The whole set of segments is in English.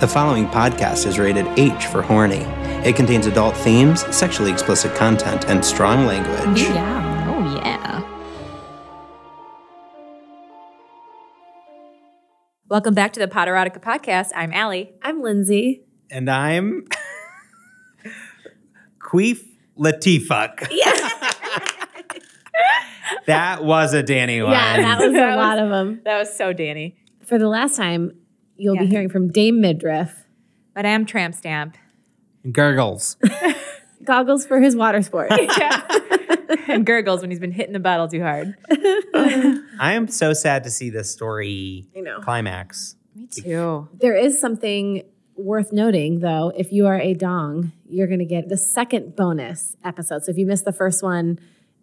The following podcast is rated H for horny. It contains adult themes, sexually explicit content, and strong language. Yeah. Oh, yeah. Welcome back to the Potterotica Podcast. I'm Allie. I'm Lindsay. And I'm... Queef Latifuck. Yeah. That was a Danny line. Yeah, that was a lot of them. That was so Danny. For the last time, you'll be hearing from Dame Midriff. Madame Tramp Stamp. Gurgles. Goggles for his water sport. And gurgles when he's been hitting the bottle too hard. I am so sad to see this story climax. Me too. There is something worth noting, though. If you are a dong, you're going to get the second bonus episode. So if you missed the first one,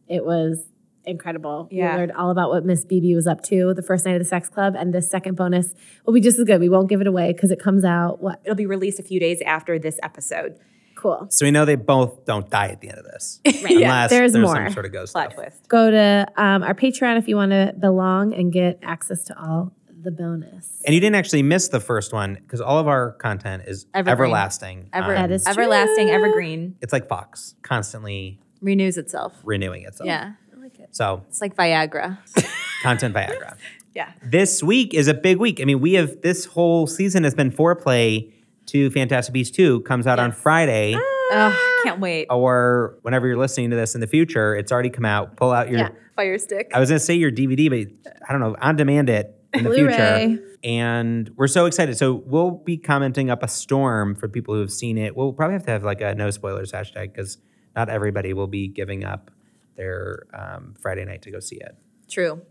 it was... incredible. Yeah. We learned all about what Miss BB was up to the first night of the sex club, and this second bonus will be just as good. We won't give it away because it comes out, it'll be released a few days after this episode. Cool. So we know they both don't die at the end of this. Right. Unless there's more. Some sort of ghost plot twist. Go to our Patreon if you want to belong and get access to all the bonus. And you didn't actually miss the first one because all of our content is evergreen. Everlasting. That is true. Everlasting, evergreen. It's like Fox. Constantly renews itself. Renewing itself. Yeah. So it's like Viagra. Content Viagra. Yeah. This week is a big week. I mean, we have this whole season has been foreplay to Fantastic Beasts 2. Comes out on Friday. Oh, can't wait. Or whenever you're listening to this in the future, it's already come out. Pull out your fire stick. I was gonna say your DVD, but I don't know. On demand it in the Blu-ray. Future. And we're so excited. So we'll be commenting up a storm for people who have seen it. We'll probably have to have like a no spoilers hashtag because not everybody will be giving up their Friday night to go see it. True.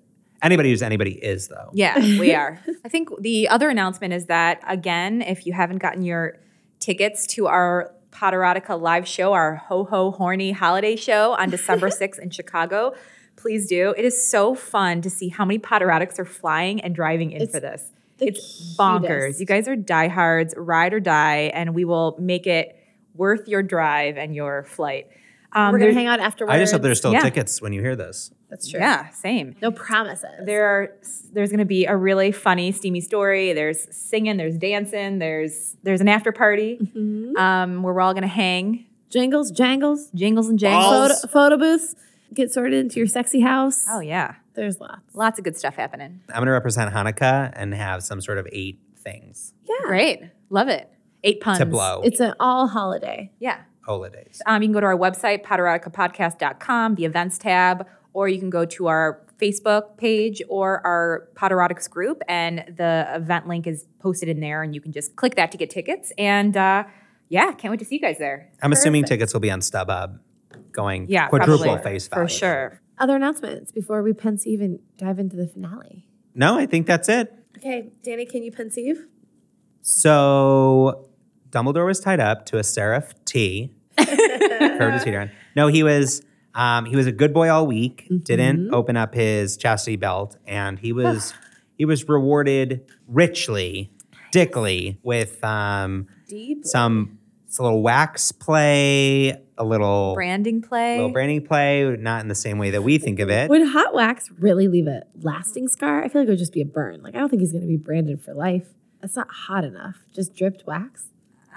Anybody who's anybody is, though. Yeah, we are. I think the other announcement is that, again, if you haven't gotten your tickets to our Potterotica live show, our Ho Ho Horny holiday show on December 6th in Chicago, please do. It is so fun to see how many Potterotics are flying and driving in for this. It's bonkers. You guys are diehards, ride or die, and we will make it worth your drive and your flight. We're going to hang out afterwards. I just hope there's still tickets when you hear this. That's true. Yeah, same. No promises. There's going to be a really funny, steamy story. There's singing. There's dancing. There's an after party. Mm-hmm. Where we're all going to hang. Jingles and jangles. Photo booths. Get sorted into your sexy house. Oh, yeah. There's lots. Lots of good stuff happening. I'm going to represent Hanukkah and have some sort of 8 things. Yeah. Great. Love it. 8 puns. To blow. It's an all holiday. Yeah. Holidays. You can go to our website, potteroticapodcast.com, the events tab, or you can go to our Facebook page or our Potterotics group, and the event link is posted in there, and you can just click that to get tickets. And can't wait to see you guys there. I'm assuming tickets will be on StubHub going quadruple face value. For sure. Other announcements before we conceive and dive into the finale? No, I think that's it. Okay, Danny, can you conceive? So... Dumbledore was tied up to a serif T. No, he was a good boy all week. Mm-hmm. Didn't open up his chastity belt, and he was rewarded richly, dickly with a little wax play, a little branding play, not in the same way that we think of it. Would hot wax really leave a lasting scar? I feel like it would just be a burn. Like I don't think he's going to be branded for life. That's not hot enough. Just dripped wax.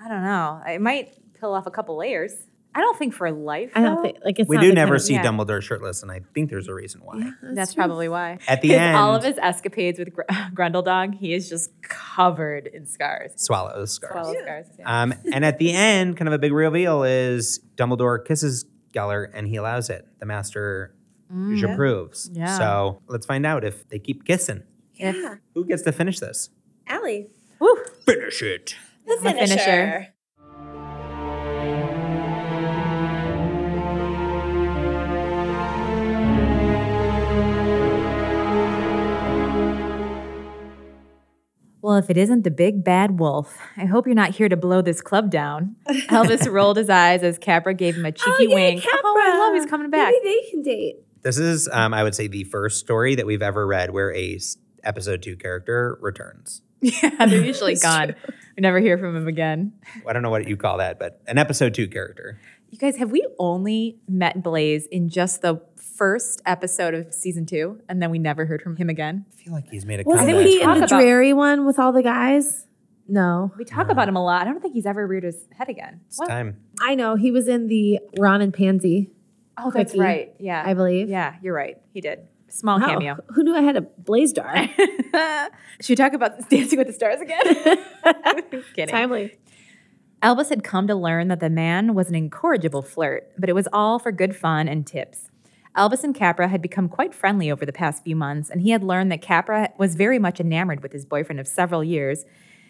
I don't know. It might peel off a couple layers. I don't think for life. I don't think like it's. We do never see Dumbledore shirtless, and I think there's a reason why. Yeah, that's probably why. At the end, all of his escapades with Grindelwald, he is just covered in scars. Swallow scars. Yeah. And at the end, kind of a big reveal is Dumbledore kisses Gellert, and he allows it. The master approves. Yeah. So let's find out if they keep kissing. Yeah. Who gets to finish this? Allie. Woo! Finish it. The finisher. Well, if it isn't the big bad wolf, I hope you're not here to blow this club down. Albus rolled his eyes as Capra gave him a cheeky wink. Capra. Oh, I love he's coming back. Maybe they can date. This is, I would say, the first story that we've ever read where a episode 2 character returns. Yeah, they're usually gone. True. We never hear from him again. I don't know what you call that, but an episode 2 character. You guys, have we only met Blaze in just the first episode of season 2, and then we never heard from him again? I feel like he's made a comeback. Wasn't he in the dreary one with all the guys? No. We talk about him a lot. I don't think he's ever reared his head again. It's what? Time. I know. He was in the Ron and Pansy. Oh, cookie, that's right. Yeah. I believe. Yeah, you're right. He did. Small cameo. Who knew I had a Blazdar? Should we talk about Dancing with the Stars again? Kidding. Timely. Albus had come to learn that the man was an incorrigible flirt, but it was all for good fun and tips. Albus and Capra had become quite friendly over the past few months, and he had learned that Capra was very much enamored with his boyfriend of several years,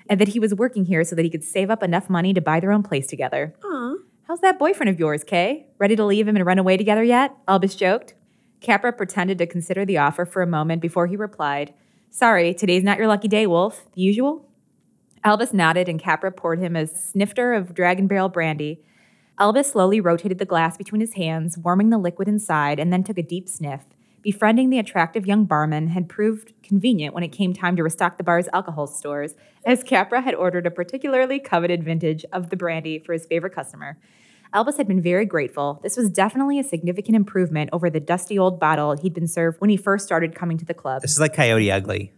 and that he was working here so that he could save up enough money to buy their own place together. Aw. How's that boyfriend of yours, Kay? Ready to leave him and run away together yet? Albus joked. Capra pretended to consider the offer for a moment before he replied, "Sorry, today's not your lucky day, Wolf. The usual?" Albus nodded, and Capra poured him a snifter of dragon barrel brandy. Albus slowly rotated the glass between his hands, warming the liquid inside, and then took a deep sniff. Befriending the attractive young barman had proved convenient when it came time to restock the bar's alcohol stores, as Capra had ordered a particularly coveted vintage of the brandy for his favorite customer. Albus had been very grateful. This was definitely a significant improvement over the dusty old bottle he'd been served when he first started coming to the club. This is like Coyote Ugly.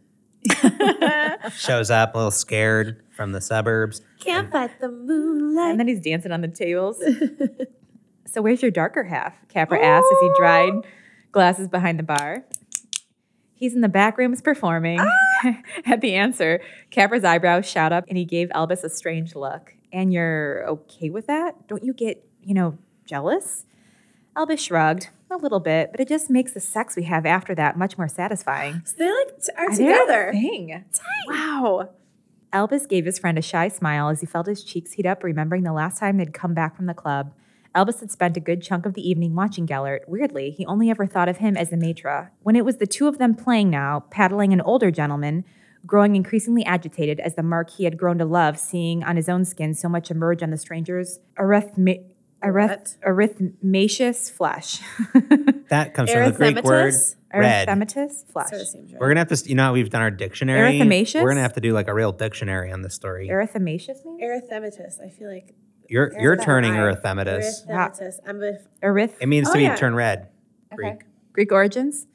Shows up a little scared from the suburbs. Can't fight the moonlight. And then he's dancing on the tables. So where's your darker half? Capra asked as he dried glasses behind the bar. He's in the back rooms performing. At the answer, Capra's eyebrows shot up and he gave Albus a strange look. And you're okay with that? Don't you get, jealous? Albus shrugged. A little bit, but it just makes the sex we have after that much more satisfying. So they are together. Thing. Wow. Albus gave his friend a shy smile as he felt his cheeks heat up, remembering the last time they'd come back from the club. Albus had spent a good chunk of the evening watching Gellert. Weirdly, he only ever thought of him as the maitre. When it was the two of them playing now, paddling an older gentleman, growing increasingly agitated as the mark he had grown to love, seeing on his own skin so much emerge on the stranger's erythemaceous flesh. That comes from the Greek word red. Erythemaceous flesh. Sort of seems right. We're going to have to, how we've done our dictionary. Erythemaceous? We're going to have to do like a real dictionary on this story. Erythemaceous means? Erythemaceous. I feel like. You're turning erythematous. Erythematous. Wow. It means to turn red. Okay. Greek origins.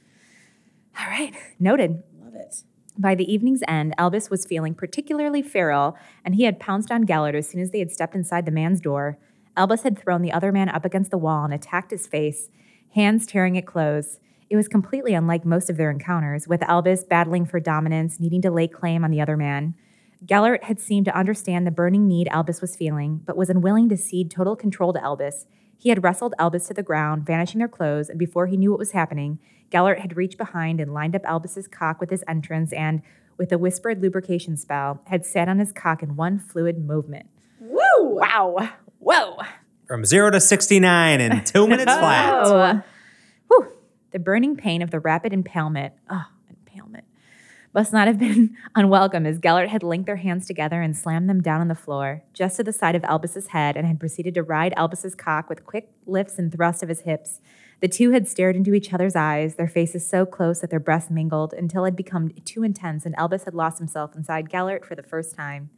All right. Noted. Love it. By the evening's end, Albus was feeling particularly feral, and he had pounced on Gellert as soon as they had stepped inside the man's door. Albus had thrown the other man up against the wall and attacked his face, hands tearing at clothes. It was completely unlike most of their encounters, with Albus battling for dominance, needing to lay claim on the other man. Gellert had seemed to understand the burning need Albus was feeling, but was unwilling to cede total control to Albus. He had wrestled Albus to the ground, vanishing their clothes, and before he knew what was happening, Gellert had reached behind and lined up Albus's cock with his entrance and, with a whispered lubrication spell, had sat on his cock in one fluid movement. Woo! Wow. Whoa. From 0 to 69 in 2 minutes flat. Oh. Whew. The burning pain of the rapid impalement. Oh, impalement. Must not have been unwelcome, as Gellert had linked their hands together and slammed them down on the floor, just to the side of Albus's head, and had proceeded to ride Albus's cock with quick lifts and thrusts of his hips. The two had stared into each other's eyes, their faces so close that their breaths mingled, until it had become too intense, and Albus had lost himself inside Gellert for the first time.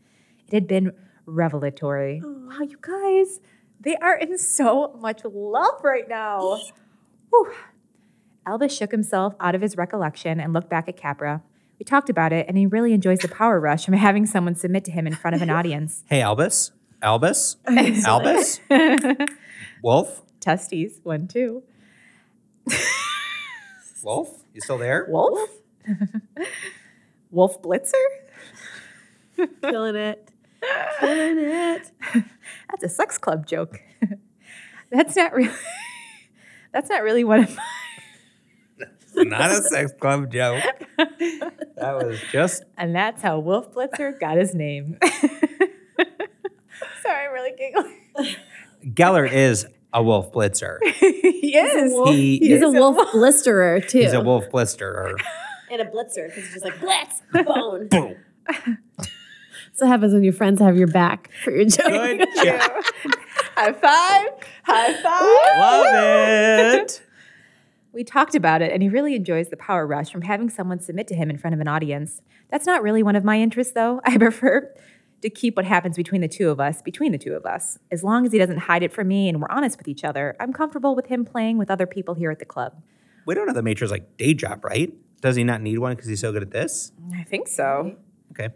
It had been revelatory. Oh, wow, you guys, they are in so much love right now. Whew. Albus shook himself out of his recollection and looked back at Capra. We talked about it, and he really enjoys the power rush from having someone submit to him in front of an audience. Hey, Albus, Albus, Wolf. Testes, 1, 2. Wolf, you still there? Wolf? Wolf Blitzer? Killing it. That's a sex club joke. That's not really one of my... Not a sex club joke. That was just... And that's how Wolf Blitzer got his name. Sorry, I'm really giggling. Gellert is a Wolf Blitzer. He is. He's a wolf blisterer, too. He's a wolf blisterer. And a blitzer, because he's just like, blitz, bone. Boom. That's what happens when your friends have your back for your joke. Good job. High five. Love it. We talked about it, and he really enjoys the power rush from having someone submit to him in front of an audience. That's not really one of my interests, though. I prefer to keep what happens between the two of us. As long as he doesn't hide it from me and we're honest with each other, I'm comfortable with him playing with other people here at the club. We don't know the maitre's, day job, right? Does he not need one because he's so good at this? I think so. Okay.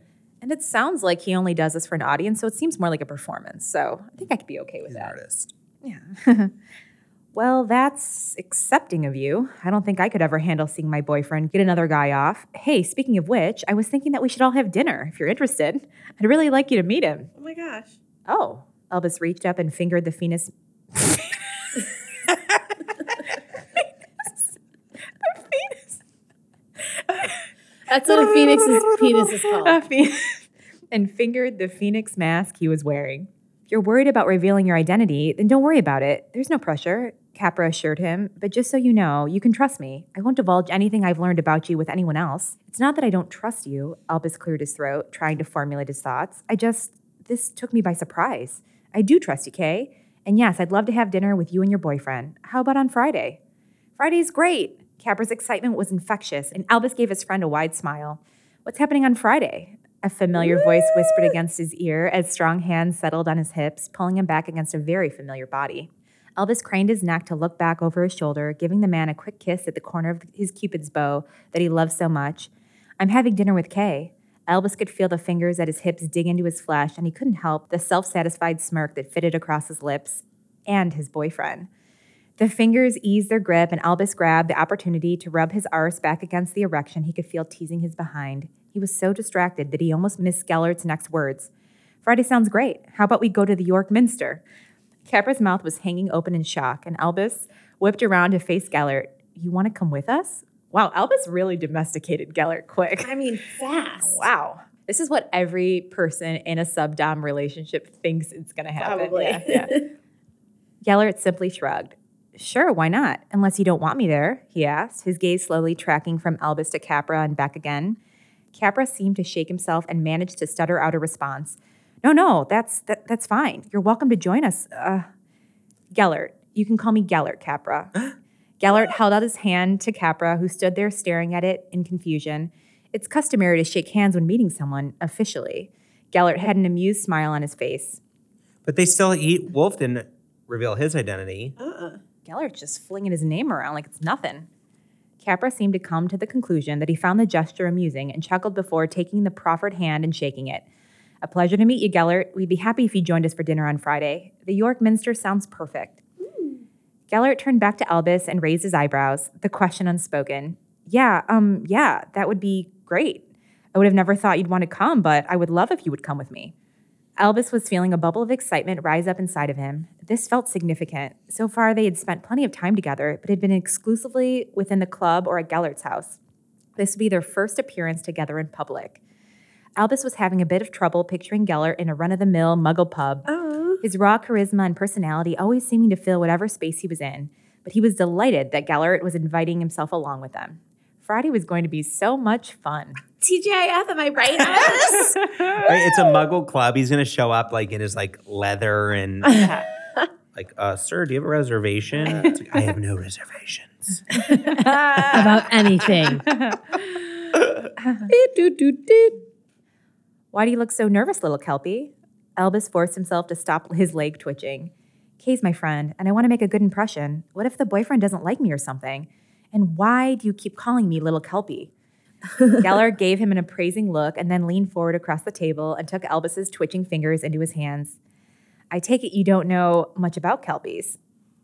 And it sounds like he only does this for an audience, so it seems more like a performance. So I think I could be okay with that. He's an artist. Yeah. Well, that's accepting of you. I don't think I could ever handle seeing my boyfriend get another guy off. Hey, speaking of which, I was thinking that we should all have dinner if you're interested. I'd really like you to meet him. Oh, my gosh. Oh. Albus reached up and fingered the penis. That's what a phoenix's penis is called. And fingered the phoenix mask he was wearing. If you're worried about revealing your identity, then don't worry about it. There's no pressure, Capra assured him. But just so you know, you can trust me. I won't divulge anything I've learned about you with anyone else. It's not that I don't trust you, Albus cleared his throat, trying to formulate his thoughts. This took me by surprise. I do trust you, Kay. And yes, I'd love to have dinner with you and your boyfriend. How about on Friday? Friday's great. Capra's excitement was infectious, and Albus gave his friend a wide smile. What's happening on Friday? A familiar voice whispered against his ear as strong hands settled on his hips, pulling him back against a very familiar body. Albus craned his neck to look back over his shoulder, giving the man a quick kiss at the corner of his Cupid's bow that he loved so much. I'm having dinner with Kay. Albus could feel the fingers at his hips dig into his flesh, and he couldn't help the self-satisfied smirk that fitted across his lips and his boyfriend. The fingers eased their grip, and Albus grabbed the opportunity to rub his arse back against the erection he could feel teasing his behind. He was so distracted that he almost missed Gellert's next words. Friday sounds great. How about we go to the York Minster? Capra's mouth was hanging open in shock, and Albus whipped around to face Gellert. You want to come with us? Wow, Albus really domesticated Gellert quick. I mean, fast. Wow. This is what every person in a sub-dom relationship thinks it's going to happen. Probably. Yeah. Gellert simply shrugged. Sure, why not? Unless you don't want me there, he asked, his gaze slowly tracking from Albus to Capra and back again. Capra seemed to shake himself and managed to stutter out a response. No, that's fine. You're welcome to join us. Gellert. You can call me Gellert, Capra. Gellert held out his hand to Capra, who stood there staring at it in confusion. It's customary to shake hands when meeting someone, officially. Gellert had an amused smile on his face. But they still eat. Wolf didn't reveal his identity. Gellert's just flinging his name around like it's nothing. Capra seemed to come to the conclusion that he found the gesture amusing and chuckled before taking the proffered hand and shaking it. A pleasure to meet you, Gellert. We'd be happy if you joined us for dinner on Friday. The York Minster sounds perfect. Gellert turned back to Albus and raised his eyebrows, the question unspoken. Yeah, that would be great. I would have never thought you'd want to come, but I would love if you would come with me. Albus was feeling a bubble of excitement rise up inside of him. This felt significant. So far, they had spent plenty of time together, but had been exclusively within the club or at Gellert's house. This would be their first appearance together in public. Albus was having a bit of trouble picturing Gellert in a run-of-the-mill muggle pub. Oh. His raw charisma and personality always seeming to fill whatever space he was in, but he was delighted that Gellert was inviting himself along with them. Friday was going to be so much fun. TGIF, am I right, Albus? It's a muggle club. He's going to show up like in his like leather and like, sir, do you have a reservation? It's like, I have no reservations. About anything. Why do you look so nervous, little Kelpie? Albus forced himself to stop his leg twitching. Kay's my friend, and I want to make a good impression. What if the boyfriend doesn't like me or something? And why do you keep calling me Little Kelpie? Gellert gave him an appraising look and then leaned forward across the table and took Albus's twitching fingers into his hands. I take it you don't know much about Kelpies.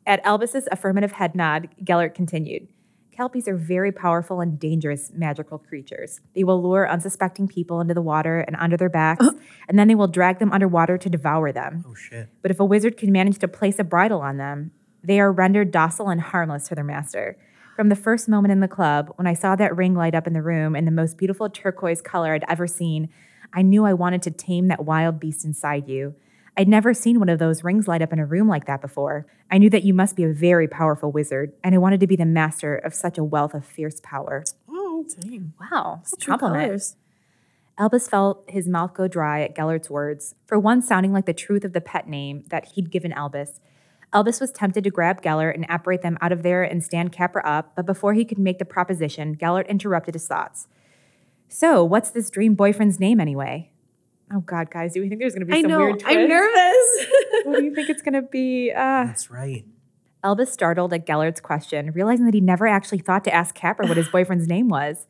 At Albus's affirmative head nod, Gellert continued. Kelpies are very powerful and dangerous magical creatures. They will lure unsuspecting people into the water and under their backs, and then they will drag them underwater to devour them. Oh, shit. But if a wizard can manage to place a bridle on them, they are rendered docile and harmless to their master. From the first moment in the club, when I saw that ring light up in the room in the most beautiful turquoise color I'd ever seen, I knew I wanted to tame that wild beast inside you. I'd never seen one of those rings light up in a room like that before. I knew that you must be a very powerful wizard, and I wanted to be the master of such a wealth of fierce power. Oh, dang. Wow. That's a compliment. Albus felt his mouth go dry at Gellert's words, for one sounding like the truth of the pet name that he'd given Albus. Albus was tempted to grab Gellert and apparate them out of there and stand Capra up, but before he could make the proposition, Gellert interrupted his thoughts. So, what's this dream boyfriend's name anyway? Oh, God, guys, do we think there's going to be some weird twist? I'm nervous. What do you think it's going to be? That's right. Albus startled at Gellert's question, realizing that he never actually thought to ask Capra what his boyfriend's name was.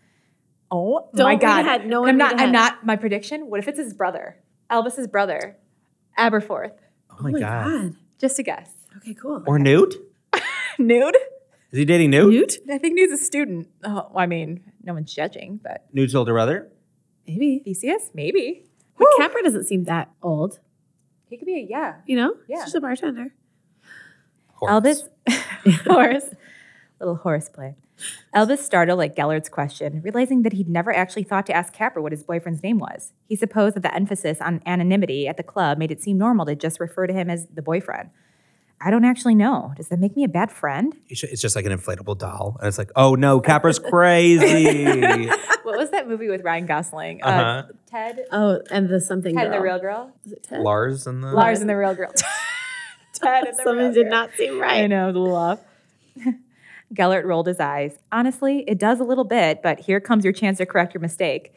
Oh my God! I'm not. My prediction. What if it's his brother, Albus's brother, Aberforth? Oh my God! Just a guess. Okay, cool. Or Newt? Nude? Is he dating Newt? Newt? I think Newt's a student. Oh, I mean, no one's judging, but Newt's older brother? Maybe Theseus? Maybe. But Capra doesn't seem that old. He could be a He's just a bartender. Albus, horse, little horse play. Albus startled at Gellert's question, realizing that he'd never actually thought to ask Capra what his boyfriend's name was. He supposed that the emphasis on anonymity at the club made it seem normal to just refer to him as the boyfriend. I don't actually know. Does that make me a bad friend? It's just like an inflatable doll. And it's like, oh no, Capra's crazy. What was that movie with Ryan Gosling? Ted? Oh, and the something Ted girl. Ted and the Real Girl? Is it Ted? Lars and the Real Girl. Ted and the Something Real Girl. Did not seem right. I know, a little off. Gellert rolled his eyes. Honestly, it does a little bit, but here comes your chance to correct your mistake.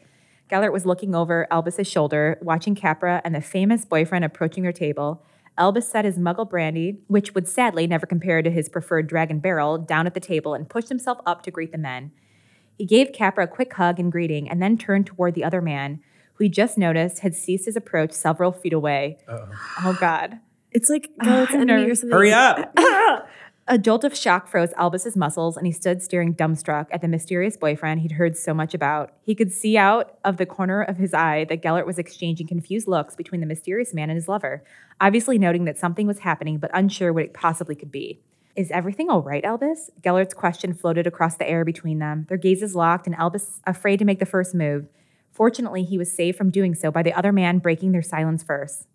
Gellert was looking over Albus's shoulder, watching Capra and the famous boyfriend approaching their table. Albus set his muggle brandy, which would sadly never compare to his preferred dragon barrel, down at the table and pushed himself up to greet the men. He gave Capra a quick hug in greeting and then turned toward the other man, who he just noticed had ceased his approach several feet away. Oh, God. It's like, it's enemy or something. Hurry up. A jolt of shock froze Albus's muscles, and he stood staring dumbstruck at the mysterious boyfriend he'd heard so much about. He could see out of the corner of his eye that Gellert was exchanging confused looks between the mysterious man and his lover, obviously noting that something was happening but unsure what it possibly could be. Is everything all right, Albus? Gellert's question floated across the air between them, their gazes locked and Albus afraid to make the first move. Fortunately, he was saved from doing so by the other man breaking their silence first.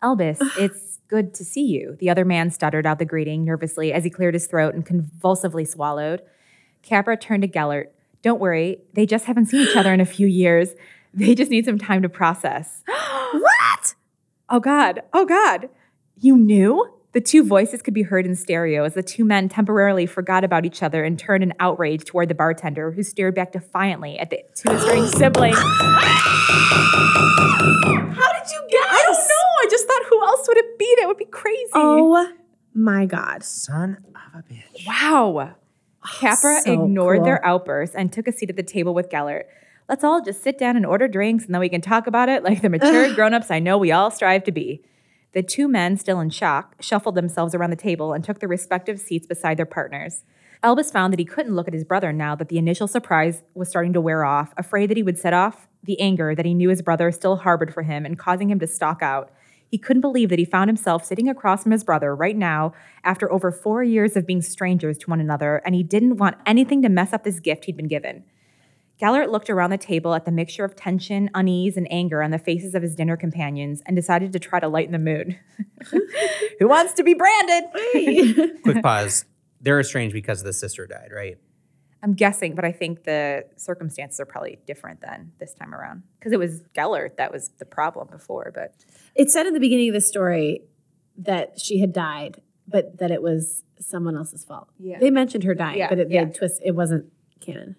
Albus, it's good to see you. The other man stuttered out the greeting nervously as he cleared his throat and convulsively swallowed. Capra turned to Gellert. Don't worry, they just haven't seen each other in a few years. They just need some time to process. What? Oh, God. You knew? The two voices could be heard in stereo as the two men temporarily forgot about each other and turned in outrage toward the bartender, who stared back defiantly at the two whispering siblings. How did you guess? I don't know. I just thought, who else would it be? That would be crazy. Oh, my God. Son of a bitch. Wow. Capra ignored their outbursts and took a seat at the table with Gellert. Let's all just sit down and order drinks, and then we can talk about it like the mature grown-ups I know we all strive to be. The two men, still in shock, shuffled themselves around the table and took their respective seats beside their partners. Albus found that he couldn't look at his brother now that the initial surprise was starting to wear off, afraid that he would set off the anger that he knew his brother still harbored for him and causing him to stalk out. He couldn't believe that he found himself sitting across from his brother right now after over 4 years of being strangers to one another, and he didn't want anything to mess up this gift he'd been given. Gellert looked around the table at the mixture of tension, unease, and anger on the faces of his dinner companions and decided to try to lighten the mood. Who wants to be branded? Quick pause. They're estranged because the sister died, right? I'm guessing, but I think the circumstances are probably different than this time around. Because it was Gellert that was the problem before. But it said in the beginning of the story that she had died, but that it was someone else's fault. Yeah. They mentioned her dying, but it wasn't canon.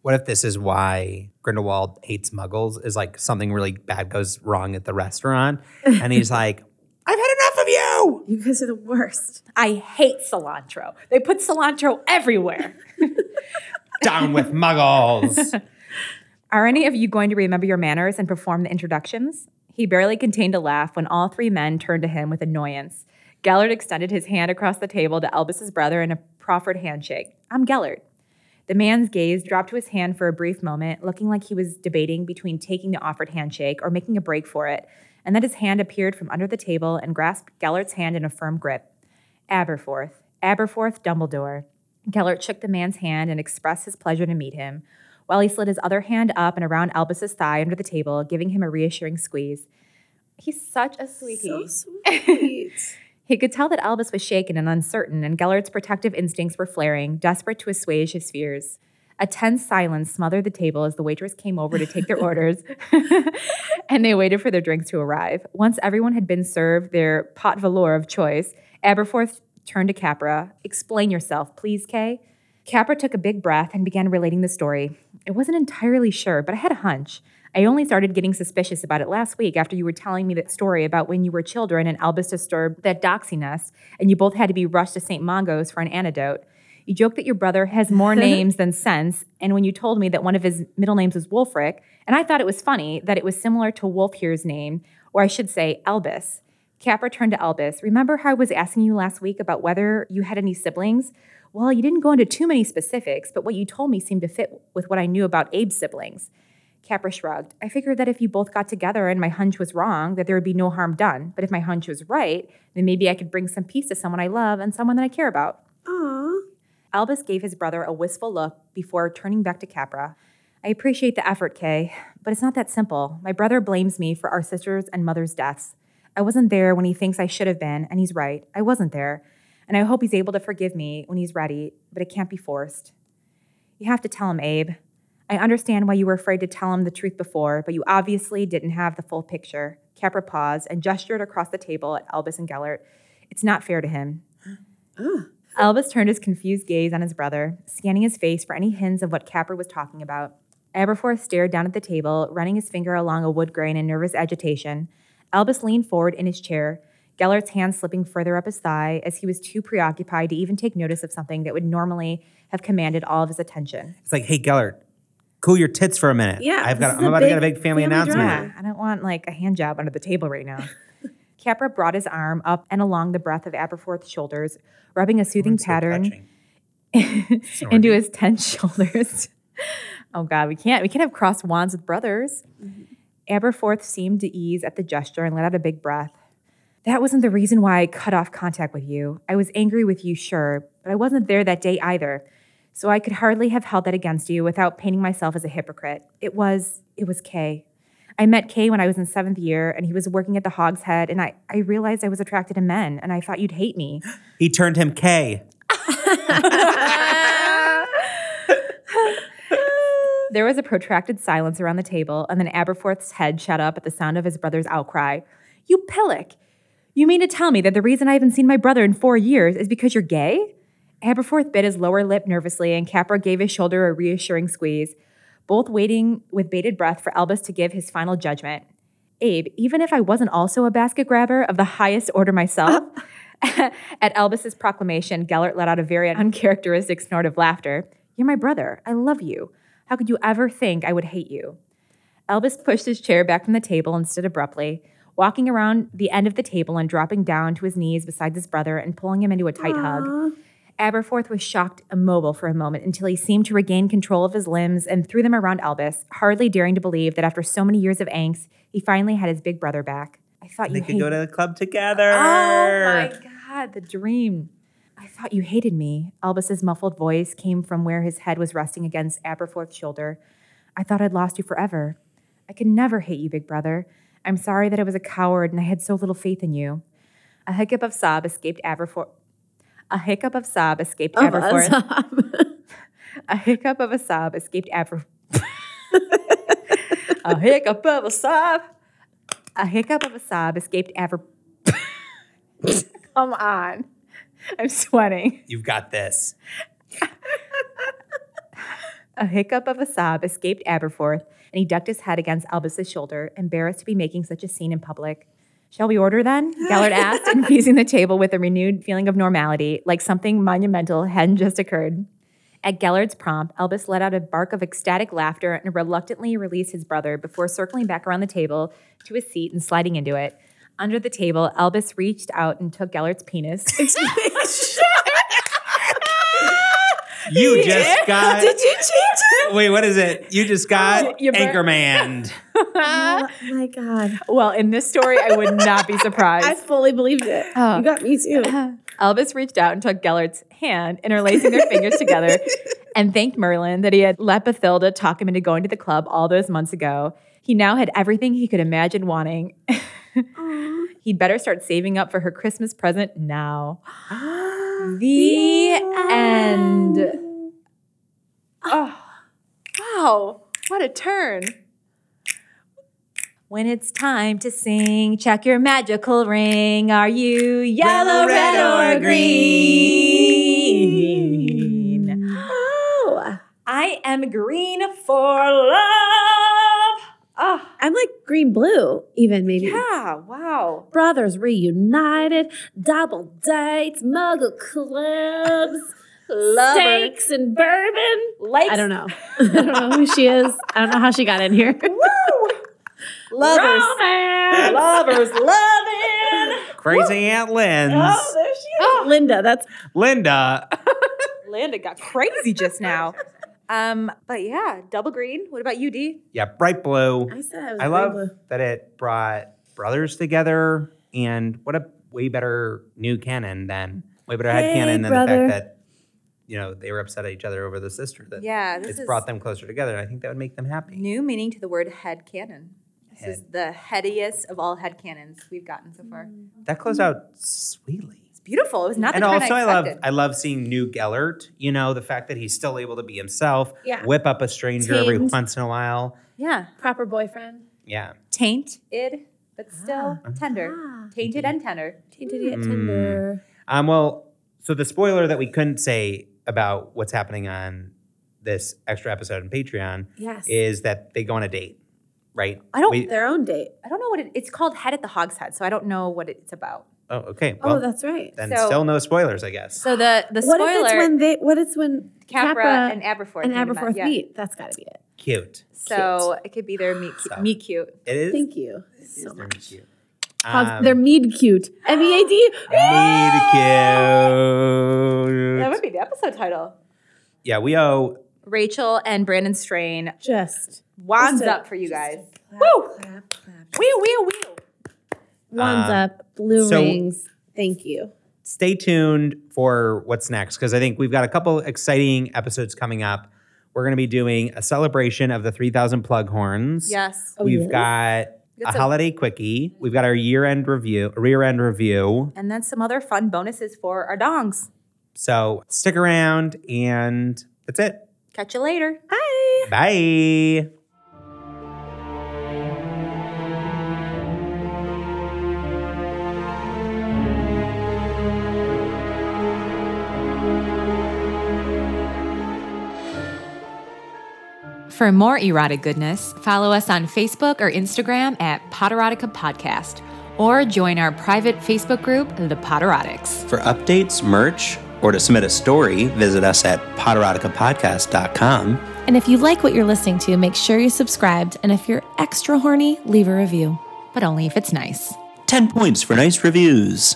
What if this is why Grindelwald hates muggles, is like something really bad goes wrong at the restaurant, and he's like, I've had enough of you! You guys are the worst. I hate cilantro. They put cilantro everywhere. Down with muggles! Are any of you going to remember your manners and perform the introductions? He barely contained a laugh when all three men turned to him with annoyance. Gellert extended his hand across the table to Albus's brother in a proffered handshake. I'm Gellert. The man's gaze dropped to his hand for a brief moment, looking like he was debating between taking the offered handshake or making a break for it, and then his hand appeared from under the table and grasped Gellert's hand in a firm grip. Aberforth. Aberforth Dumbledore. Gellert shook the man's hand and expressed his pleasure to meet him, while he slid his other hand up and around Albus's thigh under the table, giving him a reassuring squeeze. He's such a sweetie. So sweet. He could tell that Albus was shaken and uncertain, and Gellert's protective instincts were flaring, desperate to assuage his fears. A tense silence smothered the table as the waitress came over to take their orders, and they waited for their drinks to arrive. Once everyone had been served their pot velour of choice, Aberforth turned to Capra. Explain yourself, please, Kay. Capra took a big breath and began relating the story. I wasn't entirely sure, but I had a hunch. I only started getting suspicious about it last week after you were telling me that story about when you were children and Albus disturbed that doxy nest, and you both had to be rushed to St. Mungo's for an antidote. You joke that your brother has more names than sense, and when you told me that one of his middle names was Wolfric, and I thought it was funny that it was similar to Wolfhere's name, or I should say Albus. Capra turned to Albus. Remember how I was asking you last week about whether you had any siblings? Well, you didn't go into too many specifics, but what you told me seemed to fit with what I knew about Abe's siblings. Capra shrugged. I figured that if you both got together and my hunch was wrong, that there would be no harm done. But if my hunch was right, then maybe I could bring some peace to someone I love and someone that I care about. Aww. Albus gave his brother a wistful look before turning back to Capra. I appreciate the effort, Kay, but it's not that simple. My brother blames me for our sister's and mother's deaths. I wasn't there when he thinks I should have been, and he's right. I wasn't there. And I hope he's able to forgive me when he's ready, but it can't be forced. You have to tell him, Abe. I understand why you were afraid to tell him the truth before, but you obviously didn't have the full picture. Capra paused and gestured across the table at Albus and Gellert. It's not fair to him. Albus turned his confused gaze on his brother, scanning his face for any hints of what Capra was talking about. Aberforth stared down at the table, running his finger along a wood grain in nervous agitation. Albus leaned forward in his chair, Gellert's hand slipping further up his thigh as he was too preoccupied to even take notice of something that would normally have commanded all of his attention. It's like, hey, Gellert, cool your tits for a minute. Yeah, I'm about to get a big family announcement. Yeah, I don't want like a hand job under the table right now. Capra brought his arm up and along the breadth of Aberforth's shoulders, rubbing a soothing pattern into his tense shoulders. Oh God, we can't have crossed wands with brothers. Mm-hmm. Aberforth seemed to ease at the gesture and let out a big breath. That wasn't the reason why I cut off contact with you. I was angry with you, sure, but I wasn't there that day either, so I could hardly have held that against you without painting myself as a hypocrite. It was Kay. I met Kay when I was in 7th year, and he was working at the Hog's Head, and I realized I was attracted to men, and I thought you'd hate me. He turned him Kay. There was a protracted silence around the table, and then Aberforth's head shot up at the sound of his brother's outcry. You pillock! You mean to tell me that the reason I haven't seen my brother in 4 years is because you're gay? Aberforth bit his lower lip nervously, and Capra gave his shoulder a reassuring squeeze, both waiting with bated breath for Albus to give his final judgment. Abe, even if I wasn't also a basket grabber of the highest order myself, at Albus's proclamation, Gellert let out a very uncharacteristic snort of laughter. You're my brother. I love you. How could you ever think I would hate you? Albus pushed his chair back from the table and stood abruptly, walking around the end of the table and dropping down to his knees beside his brother and pulling him into a tight hug. Aberforth was shocked, immobile for a moment, until he seemed to regain control of his limbs and threw them around Albus, hardly daring to believe that after so many years of angst, he finally had his big brother back. I thought you could go to the club together. Oh, my God, the dream. I thought you hated me. Albus's muffled voice came from where his head was resting against Aberforth's shoulder. I thought I'd lost you forever. I could never hate you, big brother. I'm sorry that I was a coward and I had so little faith in you. A hiccup of sob escaped Aberforth. A hiccup of a sob escaped Aberforth. Come on. I'm sweating. You've got this. A hiccup of a sob escaped Aberforth, and he ducked his head against Albus's shoulder, embarrassed to be making such a scene in public. Shall we order then? Gellert asked, infusing the table with a renewed feeling of normality, like something monumental hadn't just occurred. At Gellert's prompt, Albus let out a bark of ecstatic laughter and reluctantly released his brother before circling back around the table to his seat and sliding into it. Under the table, Albus reached out and took Gellert's penis. You just got... Did you change it? Wait, what is it? You just got Anchormanned. Oh, my God. Well, in this story, I would not be surprised. I fully believed it. Oh. You got me, too. Albus reached out and took Gellert's hand, interlacing their fingers together, and thanked Merlin that he had let Bathilda talk him into going to the club all those months ago. He now had everything he could imagine wanting. He'd better start saving up for her Christmas present now. The end. Oh, wow. What a turn. When it's time to sing, check your magical ring. Are you yellow, red, or green? Oh, I am green for love. Oh. I'm like green-blue, even, maybe. Yeah, wow. Brothers reunited, double dates, muggle clubs. Steaks and bourbon. Likes. I don't know. I don't know who she is. I don't know how she got in here. Woo! Lovers. Romance. Lovers loving. Crazy Woo. Aunt Lynn's. Oh, there she is. Oh, Linda. That's Linda. Linda got crazy just now. But yeah, double green. What about you, Dee? Yeah, bright blue. I said I was I love blue. That it brought brothers together, and what a way better new canon than way better head canon than brother. The fact that they were upset at each other over the sister. That it's brought them closer together, and I think that would make them happy. New meaning to the word head canon. This is the headiest of all head canons we've gotten so far. That closed out sweetly. Beautiful. It was not the trend I expected. And also I love seeing new Gellert, the fact that he's still able to be himself, whip up a stranger Taint. Every once in a while. Yeah. Proper boyfriend. Yeah. Tainted, but still tender. Tainted and tender. Tainted yet tender. Well, so the spoiler that we couldn't say about what's happening on this extra episode on Patreon is that they go on a date, right? Their own date. I don't know what it's called Head at the Hog's Head, so I don't know what it's about. Oh, okay. Well, that's right. Then still no spoilers, I guess. So the spoiler. What is when Capra and Aberforth meet? That's got to be it. Cute. So it could be their meet cute. It is. Thank you so much. They're mead cute. MEAD. Mead cute. That would be the episode title. Yeah, we owe Rachel and Brandon Strain just wands up for you guys. Woo! Clap. Wee. Wands up, blue rings. Thank you. Stay tuned for what's next, because I think we've got a couple exciting episodes coming up. We're going to be doing a celebration of the 3,000 Plughorns. Yes. We've got a holiday quickie. We've got our rear end review. And then some other fun bonuses for our dongs. So stick around, and that's it. Catch you later. Bye. For more erotic goodness, follow us on Facebook or Instagram at Potterotica Podcast, or join our private Facebook group, The Potterotics. For updates, merch, or to submit a story, visit us at PotteroticaPodcast.com. And if you like what you're listening to, make sure you're subscribed, and if you're extra horny, leave a review. But only if it's nice. 10 points for nice reviews.